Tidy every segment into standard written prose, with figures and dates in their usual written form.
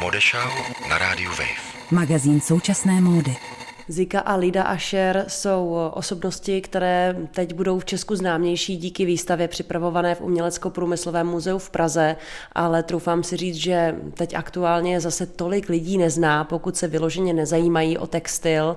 Modeshow na rádiu Wave. Magazín současné módy. Zika a Lída Ascher jsou osobnosti, které teď budou v Česku známější díky výstavě připravované v Umělecko-průmyslovém muzeu v Praze, ale troufám si říct, že teď aktuálně zase tolik lidí nezná, pokud se vyloženě nezajímají o textil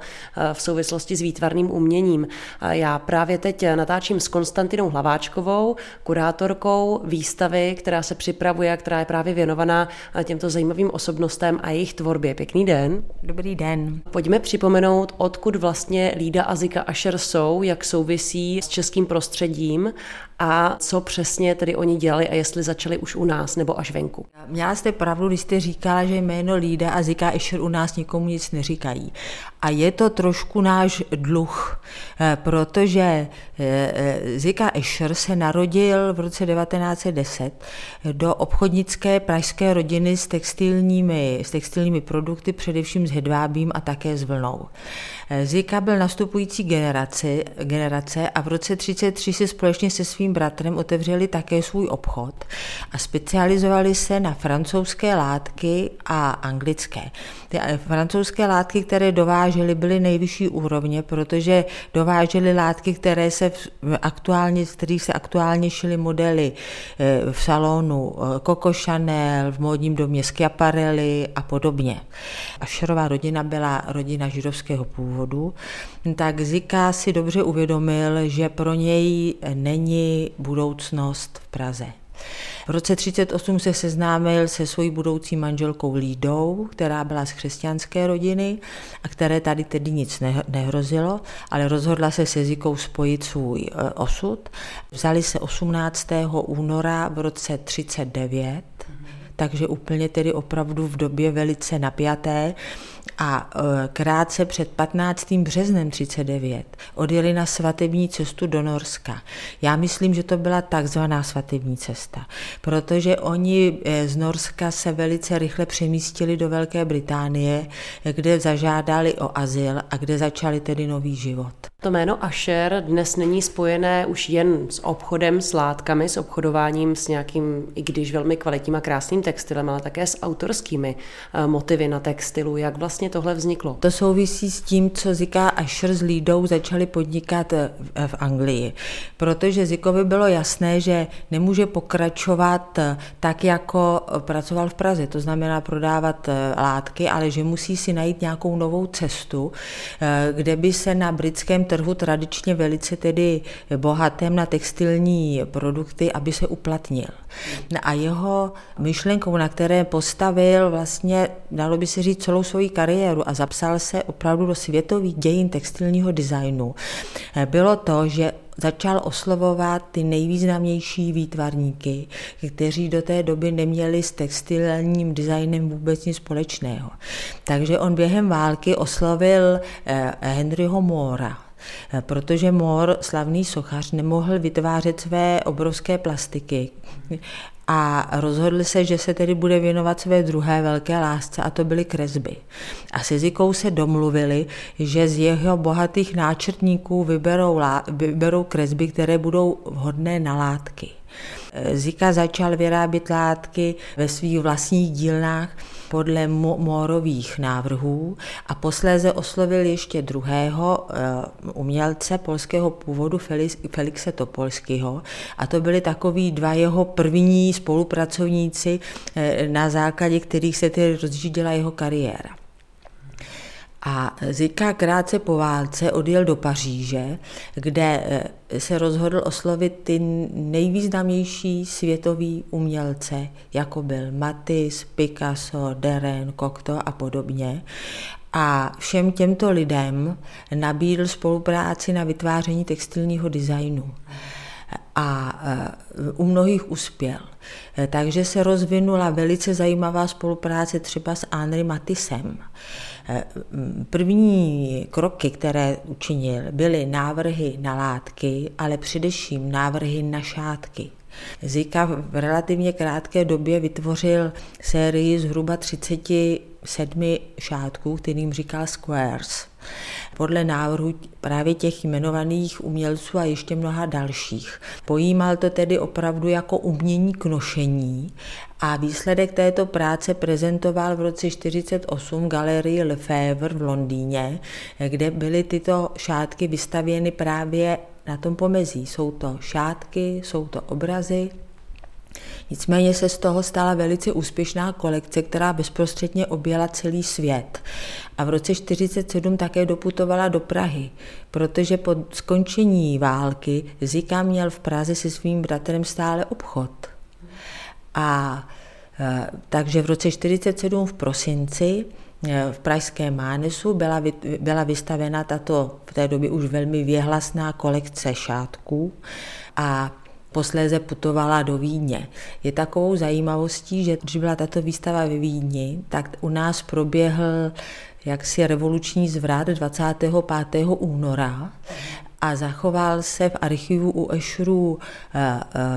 v souvislosti s výtvarným uměním. Já právě teď natáčím s Konstantinou Hlaváčkovou, kurátorkou výstavy, která se připravuje a která je právě věnovaná těmto zajímavým osobnostem a jejich tvorbě. Pěkný den. Dobrý den. Pojďme připomenout, odkud vlastně Lída a Zika Ascher jsou, jak souvisí s českým prostředím a co přesně tedy oni dělali a jestli začali už u nás nebo až venku. Měla jste pravdu, když jste říkala, že jméno Lída a Zika Ascher u nás nikomu nic neříkají. A je to trošku náš dluh, protože Zika Ascher se narodil v roce 1910 do obchodnické pražské rodiny s textilními produkty, především s hedvábím a také s vlnou. Zika byl nastupující generace a v roce 1933 si společně se svým bratrem otevřeli také svůj obchod a specializovali se na francouzské látky a anglické. Ty francouzské látky, které dovážely, byly nejvyšší úrovně, protože dovážely látky, z kterých se aktuálně šily modely v salonu Coco Chanel, v módním domě Schiaparelli a podobně. Ascherova rodina byla rodina židovského původu, tak Zika si dobře uvědomil, že pro něj není budoucnost v Praze. V roce 1938 se seznámil se svojí budoucí manželkou Lídou, která byla z křesťanské rodiny a které tady tedy nic nehrozilo, ale rozhodla se se Zikou spojit svůj osud. Vzali se 18. února v roce 1939, takže úplně tedy opravdu v době velice napjaté, a krátce před 15. březnem 1939 odjeli na svatební cestu do Norska. Já myslím, že to byla takzvaná svatební cesta, protože oni z Norska se velice rychle přemístili do Velké Británie, kde zažádali o azyl a kde začali tedy nový život. To jméno Ascher dnes není spojené už jen s obchodem s látkami, s obchodováním s nějakým, i když velmi kvalitním a krásným textilem, ale také s autorskými motivy na textilu. Jak vlastně tohle vzniklo? To souvisí s tím, co Zika Ascher s Lídou začali podnikat v Anglii, protože Zikovi bylo jasné, že nemůže pokračovat tak, jako pracoval v Praze, to znamená prodávat látky, ale že musí si najít nějakou novou cestu, kde by se na britském trhu tradičně velice tedy bohatém na textilní produkty, aby se uplatnil. A jeho myšlenkou, na které postavil vlastně, dalo by se říct, celou svoji kariéru a zapsal se opravdu do světových dějin textilního designu, bylo to, že začal oslovovat ty nejvýznamnější výtvarníky, kteří do té doby neměli s textilním designem vůbec nic společného. Takže on během války oslovil Henryho Moora, protože Moore, slavný sochař, nemohl vytvářet své obrovské plastiky a rozhodl se, že se tedy bude věnovat své druhé velké lásce, a to byly kresby. A se Zikou se domluvili, že z jeho bohatých náčrtníků vyberou kresby, které budou vhodné na látky. Zika začal vyrábět látky ve svých vlastních dílnách podle Moorových návrhů a posléze oslovil ještě druhého umělce polského původu Felixe Topolského, a to byli takoví dva jeho první spolupracovníci, na základě kterých se tedy rozjížděla jeho kariéra. A Zika krátce po válce odjel do Paříže, kde se rozhodl oslovit ty nejvýznamnější světoví umělce, jako byl Matisse, Picasso, Derain, Cocteau a podobně. A všem těmto lidem nabídl spolupráci na vytváření textilního designu. A u mnohých uspěl. Takže se rozvinula velice zajímavá spolupráce třeba s André Matissem. První kroky, které učinil, byly návrhy na látky, ale především návrhy na šátky. Zika v relativně krátké době vytvořil sérii zhruba 37 šátků, kterým říkal Squares. Podle návrhu právě těch jmenovaných umělců a ještě mnoha dalších. Pojímal to tedy opravdu jako umění k nošení a výsledek této práce prezentoval v roce 1948 galerii Lefebvre v Londýně, kde byly tyto šátky vystavěny právě na tom pomezí. Jsou to šátky, jsou to obrazy. Nicméně se z toho stala velice úspěšná kolekce, která bezprostředně objela celý svět. A v roce 1947 také doputovala do Prahy, protože po skončení války Zika měl v Praze se svým bratrem stále obchod. Takže v roce 1947 v prosinci v pražském Mánesu byla vystavena tato v té době už velmi věhlasná kolekce šátků a posléze putovala do Vídně. Je takovou zajímavostí, že když byla tato výstava ve Vídni, tak u nás proběhl jaksi revoluční zvrat 25. února a zachoval se v archivu u Escherů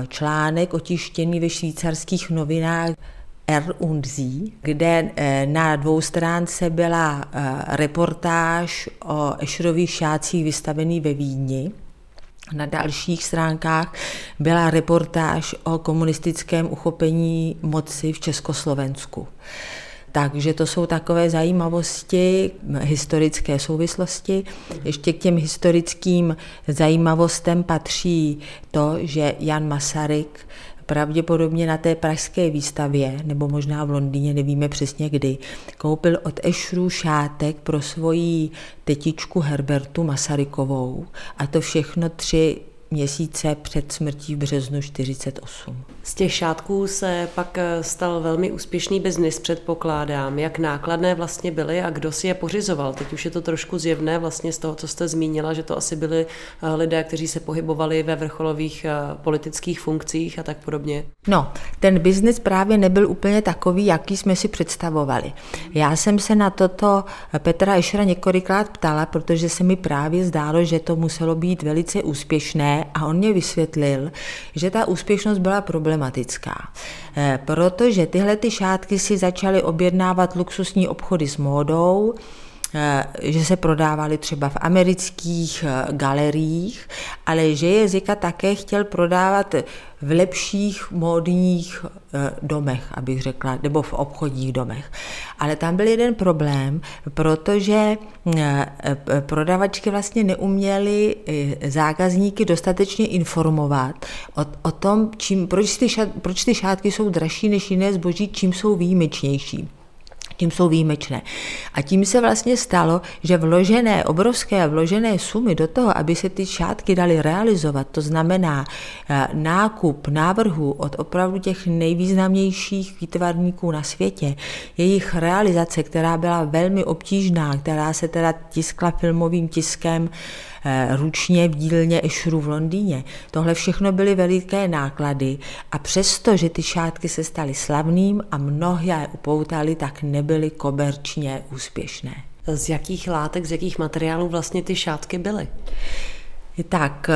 článek otištěný ve švýcarských novinách R und Sie, kde na dvou stránce byla reportáž o Escherových šátcích vystavený ve Vídni. Na dalších stránkách byla reportáž o komunistickém uchopení moci v Československu. Takže to jsou takové zajímavosti, historické souvislosti. Ještě k těm historickým zajímavostem patří to, že Jan Masaryk pravděpodobně na té pražské výstavě, nebo možná v Londýně, nevíme přesně kdy, koupil od Escherů šátek pro svoji tetičku Herbertu Masarykovou a to všechno 3 měsíce před smrtí v březnu 1948. Z těch šátků se pak stal velmi úspěšný biznis, předpokládám. Jak nákladné vlastně byly a kdo si je pořizoval? Teď už je to trošku zjevné vlastně z toho, co jste zmínila, že to asi byli lidé, kteří se pohybovali ve vrcholových politických funkcích a tak podobně. No, ten biznis právě nebyl úplně takový, jaký jsme si představovali. Já jsem se na toto Petra Eschera několikrát ptala, protože se mi právě zdálo, že to muselo být velice úspěšné. A on mě vysvětlil, že ta úspěšnost byla problematická, protože tyhle ty šátky si začaly objednávat luxusní obchody s módou, že se prodávaly třeba v amerických galeriích, ale že je Zika také chtěl prodávat v lepších módních domech, abych řekla, nebo v obchodních domech. Ale tam byl jeden problém, protože prodavačky vlastně neuměly zákazníky dostatečně informovat o tom, proč ty šátky jsou dražší než jiné zboží, čím jsou výjimečnější. Tím jsou výjimečné. A tím se vlastně stalo, že obrovské vložené sumy do toho, aby se ty šátky daly realizovat, to znamená nákup návrhů od opravdu těch nejvýznamnějších výtvarníků na světě, jejich realizace, která byla velmi obtížná, která se teda tiskla filmovým tiskem ručně v dílně Escherů v Londýně. Tohle všechno byly veliké náklady a přesto, že ty šátky se staly slavným a mnohé je upoutali, tak nebyly komerčně úspěšné. Z jakých látek, z jakých materiálů vlastně ty šátky byly? Tak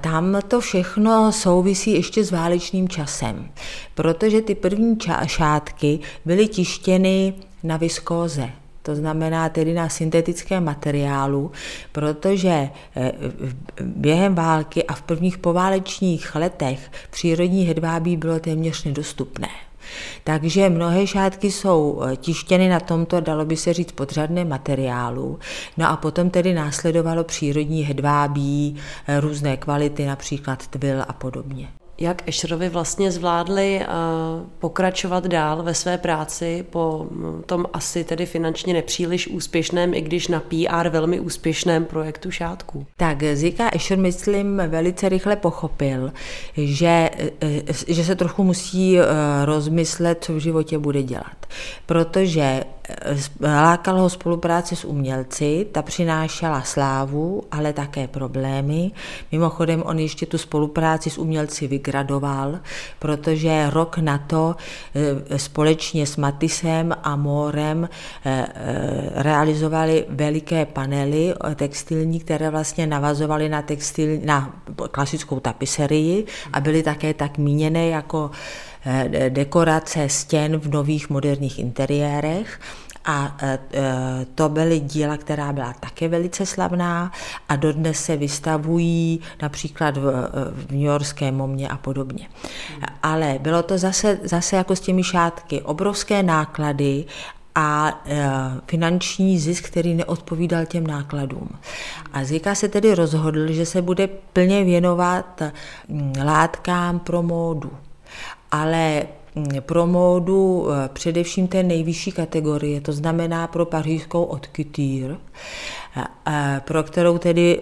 tam to všechno souvisí ještě s válečným časem, protože ty první šátky byly tištěny na viskóze. To znamená tedy na syntetickém materiálu, protože během války a v prvních poválečných letech přírodní hedvábí bylo téměř nedostupné. Takže mnohé šátky jsou tištěny na tomto, dalo by se říct, podřadném materiálu. No a potom tedy následovalo přírodní hedvábí, různé kvality, například tvill a podobně. Jak Escherovi vlastně zvládli pokračovat dál ve své práci po tom asi tedy finančně nepříliš úspěšném, i když na PR velmi úspěšném projektu šátků? Tak Zika Ascher, myslím, velice rychle pochopil, že se trochu musí rozmyslet, co v životě bude dělat. Protože lákal ho spolupráci s umělci, ta přinášela slávu, ale také problémy. Mimochodem on ještě tu spolupráci s umělci vygradoval, protože rok na to společně s Matissem a Moorem realizovali veliké panely textilní, které vlastně navazovaly na klasickou tapiserii a byly také tak míněné jako dekorace stěn v nových moderních interiérech. A to byly díla, která byla také velice slavná a dodnes se vystavují například v newyorském MoMě a podobně. Ale bylo to zase jako s těmi šátky obrovské náklady a finanční zisk, který neodpovídal těm nákladům. A Zika se tedy rozhodl, že se bude plně věnovat látkám pro módu. Ale pro módu především té nejvyšší kategorie, to znamená pro pařížskou haute couture, pro kterou tedy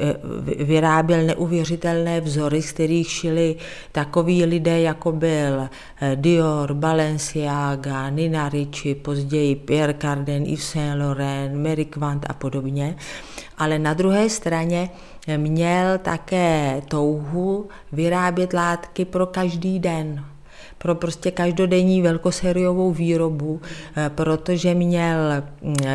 vyráběl neuvěřitelné vzory, z kterých šili takoví lidé, jako byl Dior, Balenciaga, Nina Ricci, později Pierre Cardin, Yves Saint Laurent, Mary Quant a podobně. Ale na druhé straně měl také touhu vyrábět látky pro každý den, pro prostě každodenní velkosériovou výrobu, protože měl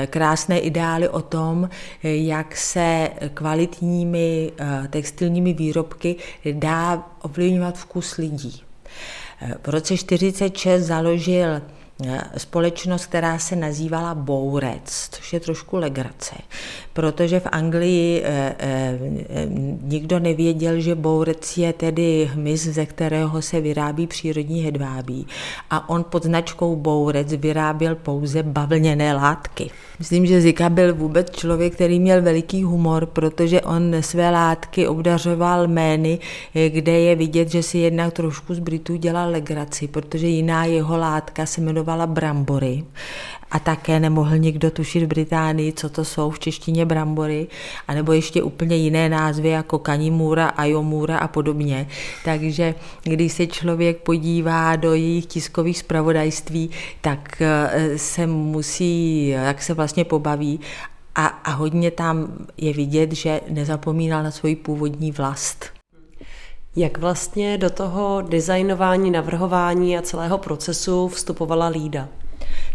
krásné ideály o tom, jak se kvalitními textilními výrobky dá ovlivňovat vkus lidí. V roce 1946 založil společnost, která se nazývala Bourec, což je trošku legrace, protože v Anglii nikdo nevěděl, že bourec je tedy hmyz, ze kterého se vyrábí přírodní hedvábí. A on pod značkou bourec vyráběl pouze bavlněné látky. Myslím, že Zika byl vůbec člověk, který měl veliký humor, protože on své látky obdařoval jmény, kde je vidět, že si jednak trošku z Britů dělal legraci, protože jiná jeho látka se jmenovala brambory. A také nemohl nikdo tušit v Británii, co to jsou v češtině brambory, anebo ještě úplně jiné názvy jako kanimura, ajomura a podobně. Takže když se člověk podívá do jejich tiskových zpravodajství, tak se musí, jak se vlastně pobaví. A hodně tam je vidět, že nezapomínal na svoji původní vlast. Jak vlastně do toho designování, navrhování a celého procesu vstupovala Lída?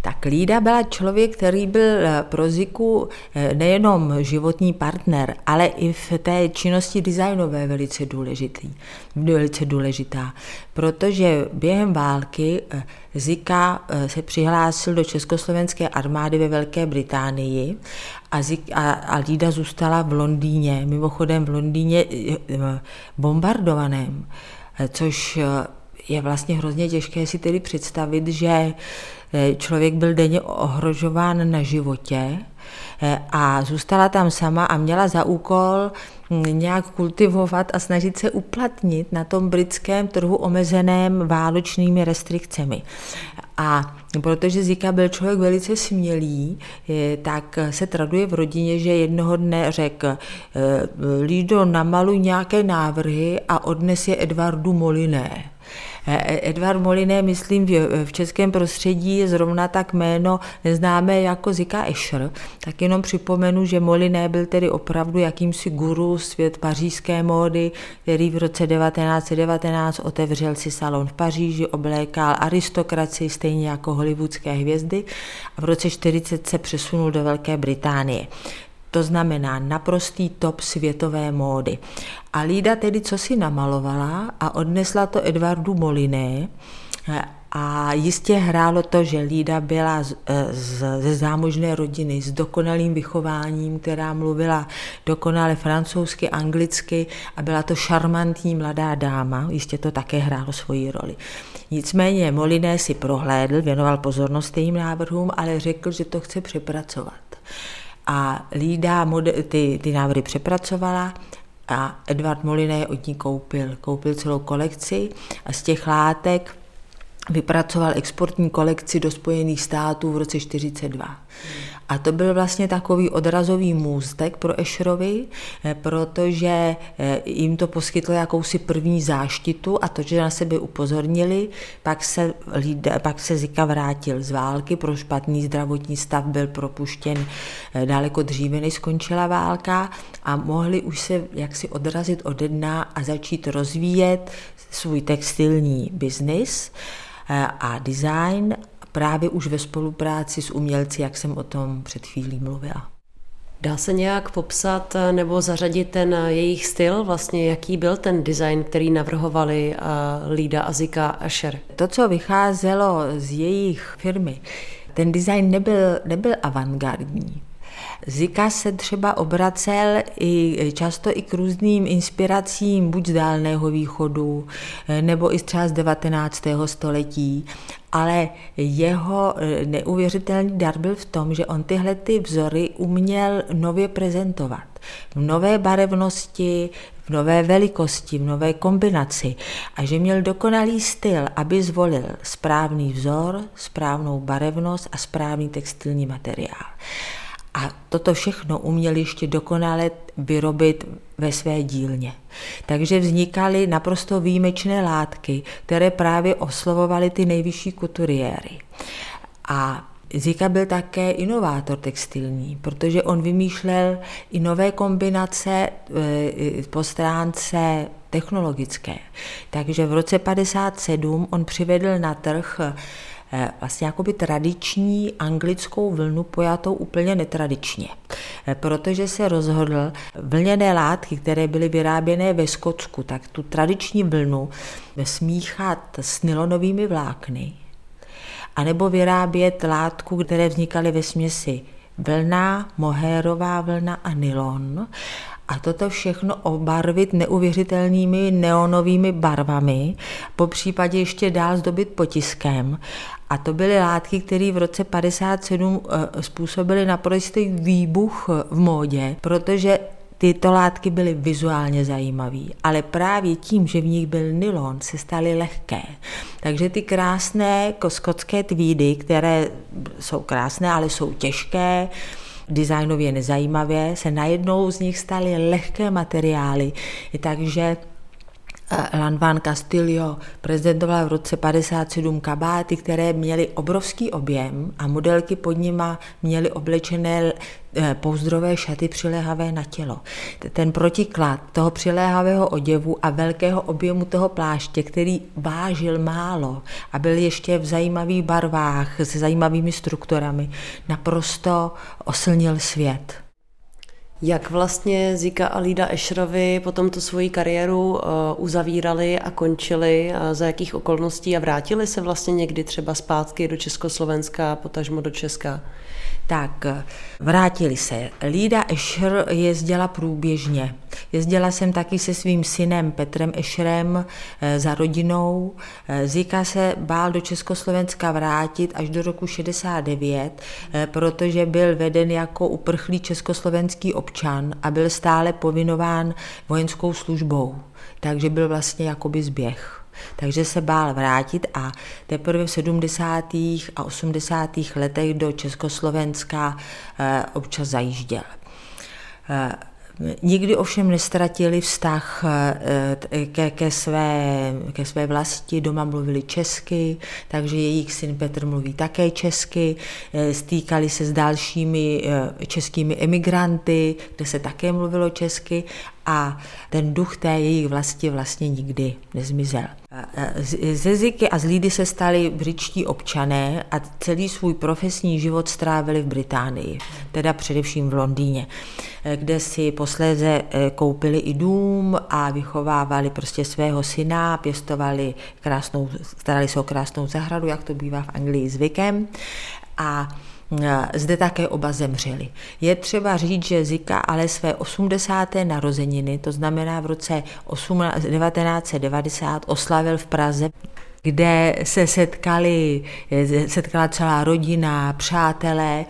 Tak Lída byla člověk, který byl pro Ziku nejenom životní partner, ale i v té činnosti designové velice důležitá, protože během války Zika se přihlásil do československé armády ve Velké Británii a Lída zůstala v Londýně, mimochodem v Londýně bombardovaném, což je vlastně hrozně těžké si tedy představit, že člověk byl denně ohrožován na životě a zůstala tam sama a měla za úkol nějak kultivovat a snažit se uplatnit na tom britském trhu omezeném válečnými restrikcemi. A protože Zika byl člověk velice smělý, tak se traduje v rodině, že jednoho dne řekl: Lído, namaluj nějaké návrhy a odnes je Edwardu Molyneux. Edward Molyneux, myslím, v českém prostředí je zrovna tak jméno neznámé jako Zika Ascher, tak jenom připomenu, že Molyneux byl tedy opravdu jakýmsi guru svět pařížské módy, který v roce 1919 otevřel si salon v Paříži, oblékal aristokracii stejně jako hollywoodské hvězdy a v roce 40 se přesunul do Velké Británie. To znamená naprostý top světové módy. A Lída tedy cosi namalovala a odnesla to Edwardu Molyneux a jistě hrálo to, že Lída byla ze zámožné rodiny s dokonalým vychováním, která mluvila dokonale francouzsky, anglicky a byla to šarmantní mladá dáma, jistě to také hrálo svoji roli. Nicméně Molyneux si prohlédl, věnoval pozornost jejím návrhům, ale řekl, že to chce přepracovat. A Lída ty návrhy přepracovala a Edward Molyneux od ní koupil celou kolekci a z těch látek vypracoval exportní kolekci do Spojených států v roce 1942. A to byl vlastně takový odrazový můstek pro Escherovi, protože jim to poskytlo jakousi první záštitu a to, že na sebe upozornili, pak se Zika vrátil z války, pro špatný zdravotní stav byl propuštěn daleko dříve, než skončila válka a mohli už se jaksi odrazit ode dna a začít rozvíjet svůj textilní biznis a design právě už ve spolupráci s umělci, jak jsem o tom před chvílí mluvila. Dá se nějak popsat nebo zařadit ten jejich styl, vlastně jaký byl ten design, který navrhovali Lída a Zika Ascher? To, co vycházelo z jejich firmy, ten design nebyl avantgardní. Zika se třeba obracel často i k různým inspiracím buď z Dálného východu, nebo i třeba z 19. století, ale jeho neuvěřitelný dar byl v tom, že on tyhle ty vzory uměl nově prezentovat. V nové barevnosti, v nové velikosti, v nové kombinaci a že měl dokonalý styl, aby zvolil správný vzor, správnou barevnost a správný textilní materiál. A toto všechno uměl ještě dokonale vyrobit ve své dílně. Takže vznikaly naprosto výjimečné látky, které právě oslovovaly ty nejvyšší kuturiéry. A Zika byl také inovátor textilní, protože on vymýšlel i nové kombinace po stránce technologické. Takže v roce 1957 on přivedl na trh vlastně jakoby tradiční anglickou vlnu pojatou úplně netradičně, protože se rozhodl vlněné látky, které byly vyráběné ve Skotsku, tak tu tradiční vlnu smíchat s nylonovými vlákny anebo vyrábět látku, které vznikaly ve směsi vlna, mohérová vlna a nylon a toto všechno obarvit neuvěřitelnými neonovými barvami, po případě ještě dál zdobit potiskem. A to byly látky, které v roce 1957 způsobily naprostý výbuch v módě, protože tyto látky byly vizuálně zajímavé, ale právě tím, že v nich byl nylon, se staly lehké. Takže ty krásné skotské tvídy, které jsou krásné, ale jsou těžké, designově nezajímavé, se najednou z nich staly lehké materiály. Takže Lanván Castillo prezentoval v roce 1957 kabáty, které měly obrovský objem a modelky pod nima měly oblečené pouzdrové šaty přiléhavé na tělo. Ten protiklad toho přiléhavého oděvu a velkého objemu toho pláště, který vážil málo a byl ještě v zajímavých barvách se zajímavými strukturami, naprosto oslnil svět. Jak vlastně Zika a Lída Ascherovi potom tu svoji kariéru uzavírali a končili, za jakých okolností a vrátili se vlastně někdy třeba zpátky do Československa, potažmo do Česka? Tak, vrátili se. Lída Ascher jezdila průběžně. Jezdila jsem taky se svým synem Petrem Ešerem za rodinou. Zika se bál do Československa vrátit až do roku 1969, protože byl veden jako uprchlý československý občan a byl stále povinován vojenskou službou. Takže byl vlastně jakoby zběh. Takže se bál vrátit a teprve v 70. a 80. letech do Československa občas zajížděl. Nikdy ovšem nestratili vztah ke své vlasti, doma mluvili česky, takže jejich syn Petr mluví také česky, stýkali se s dalšími českými emigranty, kde se také mluvilo česky a ten duch té jejich vlasti vlastně nikdy nezmizel. Ze Ziky a z Lídy se stali britští občané a celý svůj profesní život strávili v Británii, teda především v Londýně, kde si posléze koupili i dům a vychovávali prostě svého syna, pěstovali krásnou, starali se o krásnou zahradu, jak to bývá v Anglii zvykem a zde také oba zemřeli. Je třeba říct, že Zika ale své 80. narozeniny, to znamená v roce 1990, oslavil v Praze, kde se setkala celá rodina, přátelé,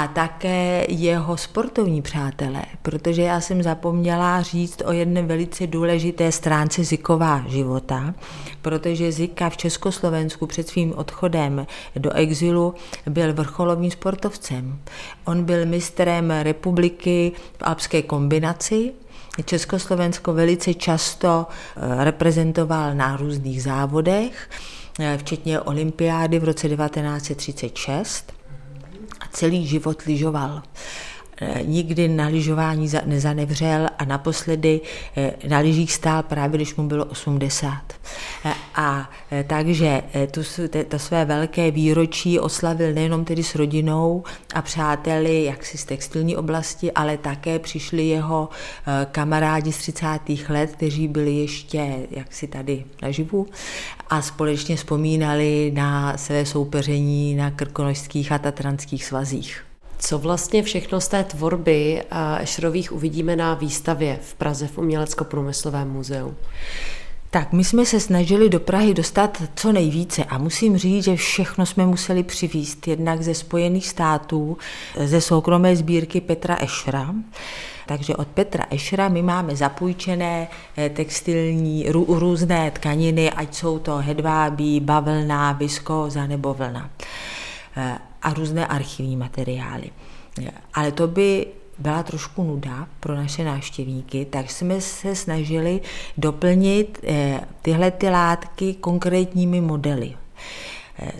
a také jeho sportovní přátelé, protože já jsem zapomněla říct o jedné velice důležité stránce Ziková života, protože Zika v Československu před svým odchodem do exilu byl vrcholovým sportovcem. On byl mistrem republiky v alpské kombinaci, Československo velice často reprezentoval na různých závodech, včetně olympiády v roce 1936 a celý život lyžoval. Nikdy na lyžování nezanevřel a naposledy na lyžích stál právě, když mu bylo 80. A takže to své velké výročí oslavil nejenom tedy s rodinou a přáteli jaksi z textilní oblasti, ale také přišli jeho kamarádi z 30. let, kteří byli ještě jaksi tady naživu a společně vzpomínali na své soupeření na krkonošských a tatranských svazích. Co vlastně všechno z té tvorby Ešerových uvidíme na výstavě v Praze v Umělecko-průmyslovém muzeu? Tak, my jsme se snažili do Prahy dostat co nejvíce a musím říct, že všechno jsme museli přivízt, jednak ze Spojených států, ze soukromé sbírky Petra Ešera. Takže od Petra Ešera my máme zapůjčené textilní různé tkaniny, ať jsou to hedvábí, bavlna, viskóza nebo vlna. A různé archivní materiály. Ale to by byla trošku nuda pro naše návštěvníky, tak jsme se snažili doplnit tyhle ty látky konkrétními modely.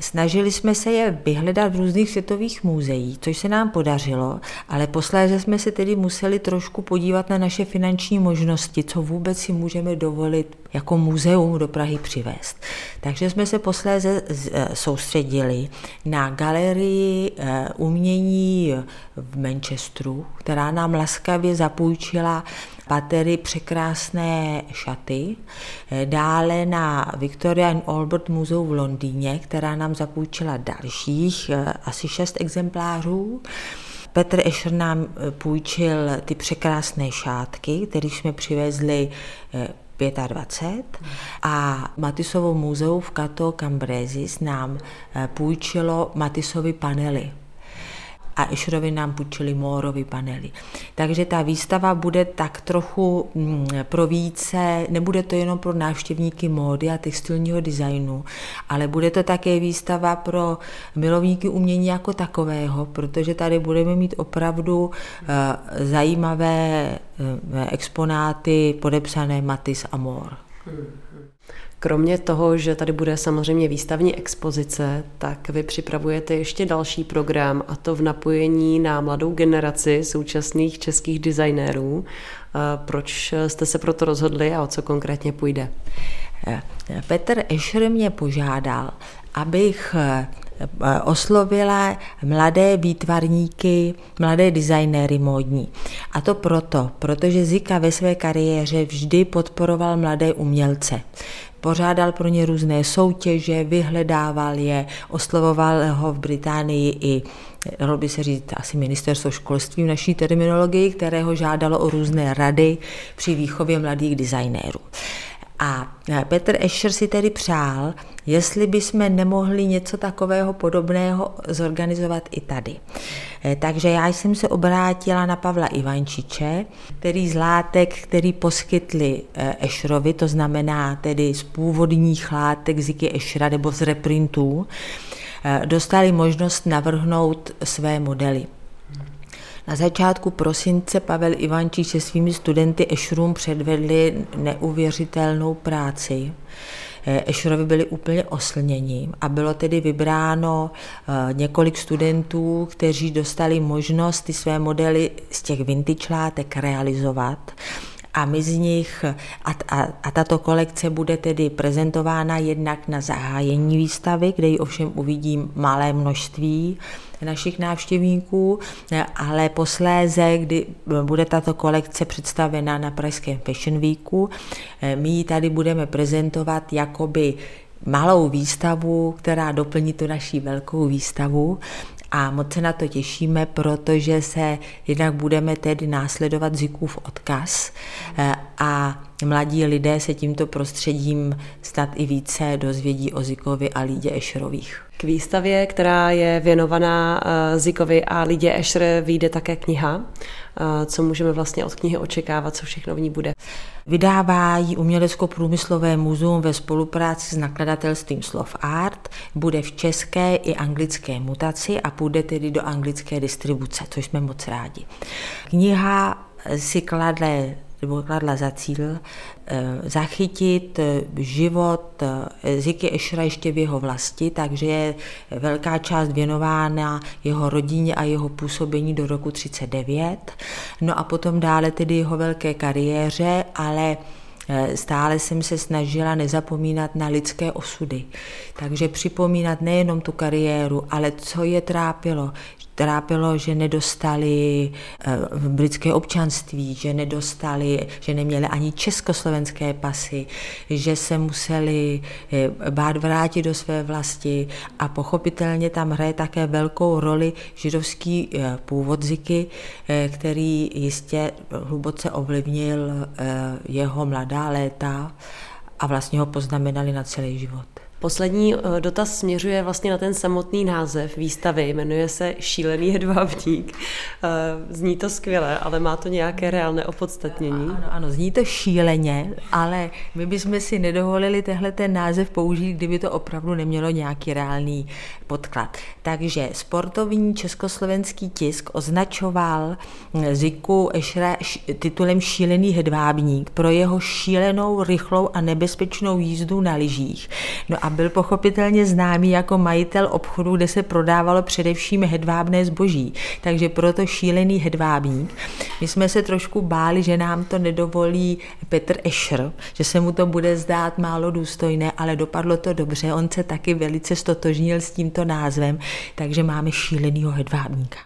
Snažili jsme se je vyhledat v různých světových muzeích, což se nám podařilo, ale posléze jsme se tedy museli trošku podívat na naše finanční možnosti, co vůbec si můžeme dovolit jako muzeum do Prahy přivést. Takže jsme se posléze soustředili na galerii umění v Manchesteru, která nám laskavě zapůjčila patery překrásné šaty, dále na Victoria and Albert muzeu v Londýně, která nám zapůjčila dalších asi 6 exemplářů. Petr Ešer nám půjčil ty překrásné šátky, které jsme přivezli 25. A Matissovo muzeum v Kato Cambrésis nám půjčilo Matissovy panely. A Ešerovi nám půjčili Moorovy panely. Takže ta výstava bude tak trochu pro více, nebude to jenom pro návštěvníky módy a textilního designu, ale bude to také výstava pro milovníky umění jako takového, protože tady budeme mít opravdu zajímavé exponáty podepsané Matisse a Moore. Kromě toho, že tady bude samozřejmě výstavní expozice, tak vy připravujete ještě další program, a to v napojení na mladou generaci současných českých designérů. Proč jste se proto rozhodli a o co konkrétně půjde? Petr Ešer mě požádal, abych oslovila mladé výtvarníky, mladé designéry módní. A to proto, protože Zika ve své kariéře vždy podporoval mladé umělce. Pořádal pro ně různé soutěže, vyhledával je, oslovoval ho v Británii i, dalo by se říct, asi ministerstvo školství v naší terminologii, které ho žádalo o různé rady při výchově mladých designérů. A Petr Ešer si tedy přál, jestli bychom nemohli něco takového podobného zorganizovat i tady. Takže já jsem se obrátila na Pavla Ivančiče, který z látek, který poskytli Ešerovi, to znamená tedy z původních látek Ziky Ešera nebo z reprintů, dostali možnost navrhnout své modely. Na začátku prosince Pavel Ivančič se svými studenty Ešerům předvedli neuvěřitelnou práci. Ešerovi byli úplně oslněni a bylo tedy vybráno několik studentů, kteří dostali možnost ty své modely z těch vintage látek realizovat. A my z nich, a tato kolekce bude tedy prezentována jednak na zahájení výstavy, kde ji ovšem uvidím malé množství našich návštěvníků, ale posléze, kdy bude tato kolekce představena na Pražském Fashion Weeku, my ji tady budeme prezentovat jakoby malou výstavu, která doplní tu naší velkou výstavu. a moc se na to těšíme, protože se jednak budeme tedy následovat Zikův odkaz a mladí lidé se tímto prostředím snad i více dozvědí o Zikovi a Lídě Ascherových. K výstavě, která je věnovaná Zikovi a Lídě Ascher, vyjde také kniha. Co můžeme vlastně od knihy očekávat, co všechno v ní bude? Vydává ji Umělecko-průmyslové muzeum ve spolupráci s nakladatelstvím SlovArt, bude v české i anglické mutaci a půjde tedy do anglické distribuce, což jsme moc rádi. Kniha si kladla za cíl zachytit život Ziky Aschera ještě v jeho vlasti, takže je velká část věnována jeho rodině a jeho působení do roku 1939. No a potom dále tedy jeho velké kariéře, ale stále jsem se snažila nezapomínat na lidské osudy. Takže připomínat nejenom tu kariéru, ale co je trápilo. Trápilo, že nedostali britské občanství, že neměli ani československé pasy, že se museli bát vrátit do své vlasti a pochopitelně tam hraje také velkou roli židovský původ Ziky, který jistě hluboce ovlivnil jeho mladá léta a vlastně ho poznamenali na celý život. Poslední dotaz směřuje vlastně na ten samotný název výstavy, jmenuje se Šílený hedvábník. Zní to skvěle, ale má to nějaké reálné opodstatnění? Ano, zní to šíleně, ale my bychom si nedovolili tenhle ten název použít, kdyby to opravdu nemělo nějaký reálný podklad. Takže sportovní československý tisk označoval Ziku Aschera titulem Šílený hedvábník pro jeho šílenou, rychlou a nebezpečnou jízdu na lyžích. No a byl pochopitelně známý jako majitel obchodu, kde se prodávalo především hedvábné zboží. Takže proto Šílený hedvábník. My jsme se trošku báli, že nám to nedovolí Petr Ešer, že se mu to bude zdát málo důstojné, ale dopadlo to dobře. On se taky velice stotožnil s tímto názvem, takže máme Šílenýho hedvábníka.